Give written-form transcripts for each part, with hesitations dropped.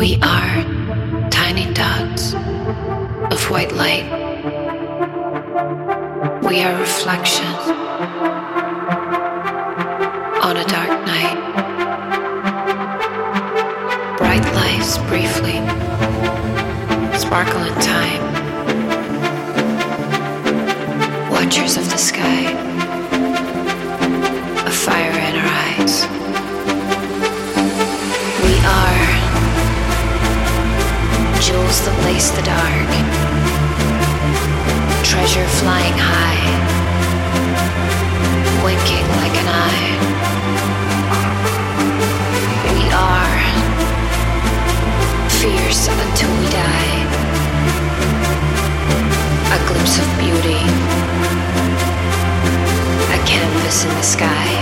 We are tiny dots of white light. We are reflection on a dark night. Bright lights briefly sparkle in time. Watchers of the sky, a fire in our eyes. We are jewels that lace the dark, treasure flying high, winking like an eye. We are fierce until we die, a glimpse of beauty, a canvas in the sky.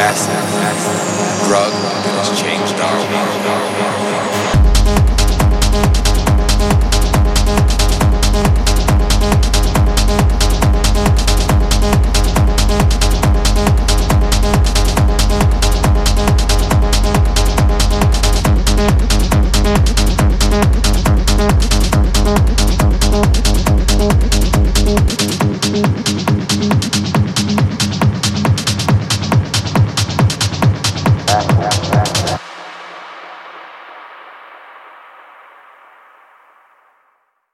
Acid, drugs changed our world.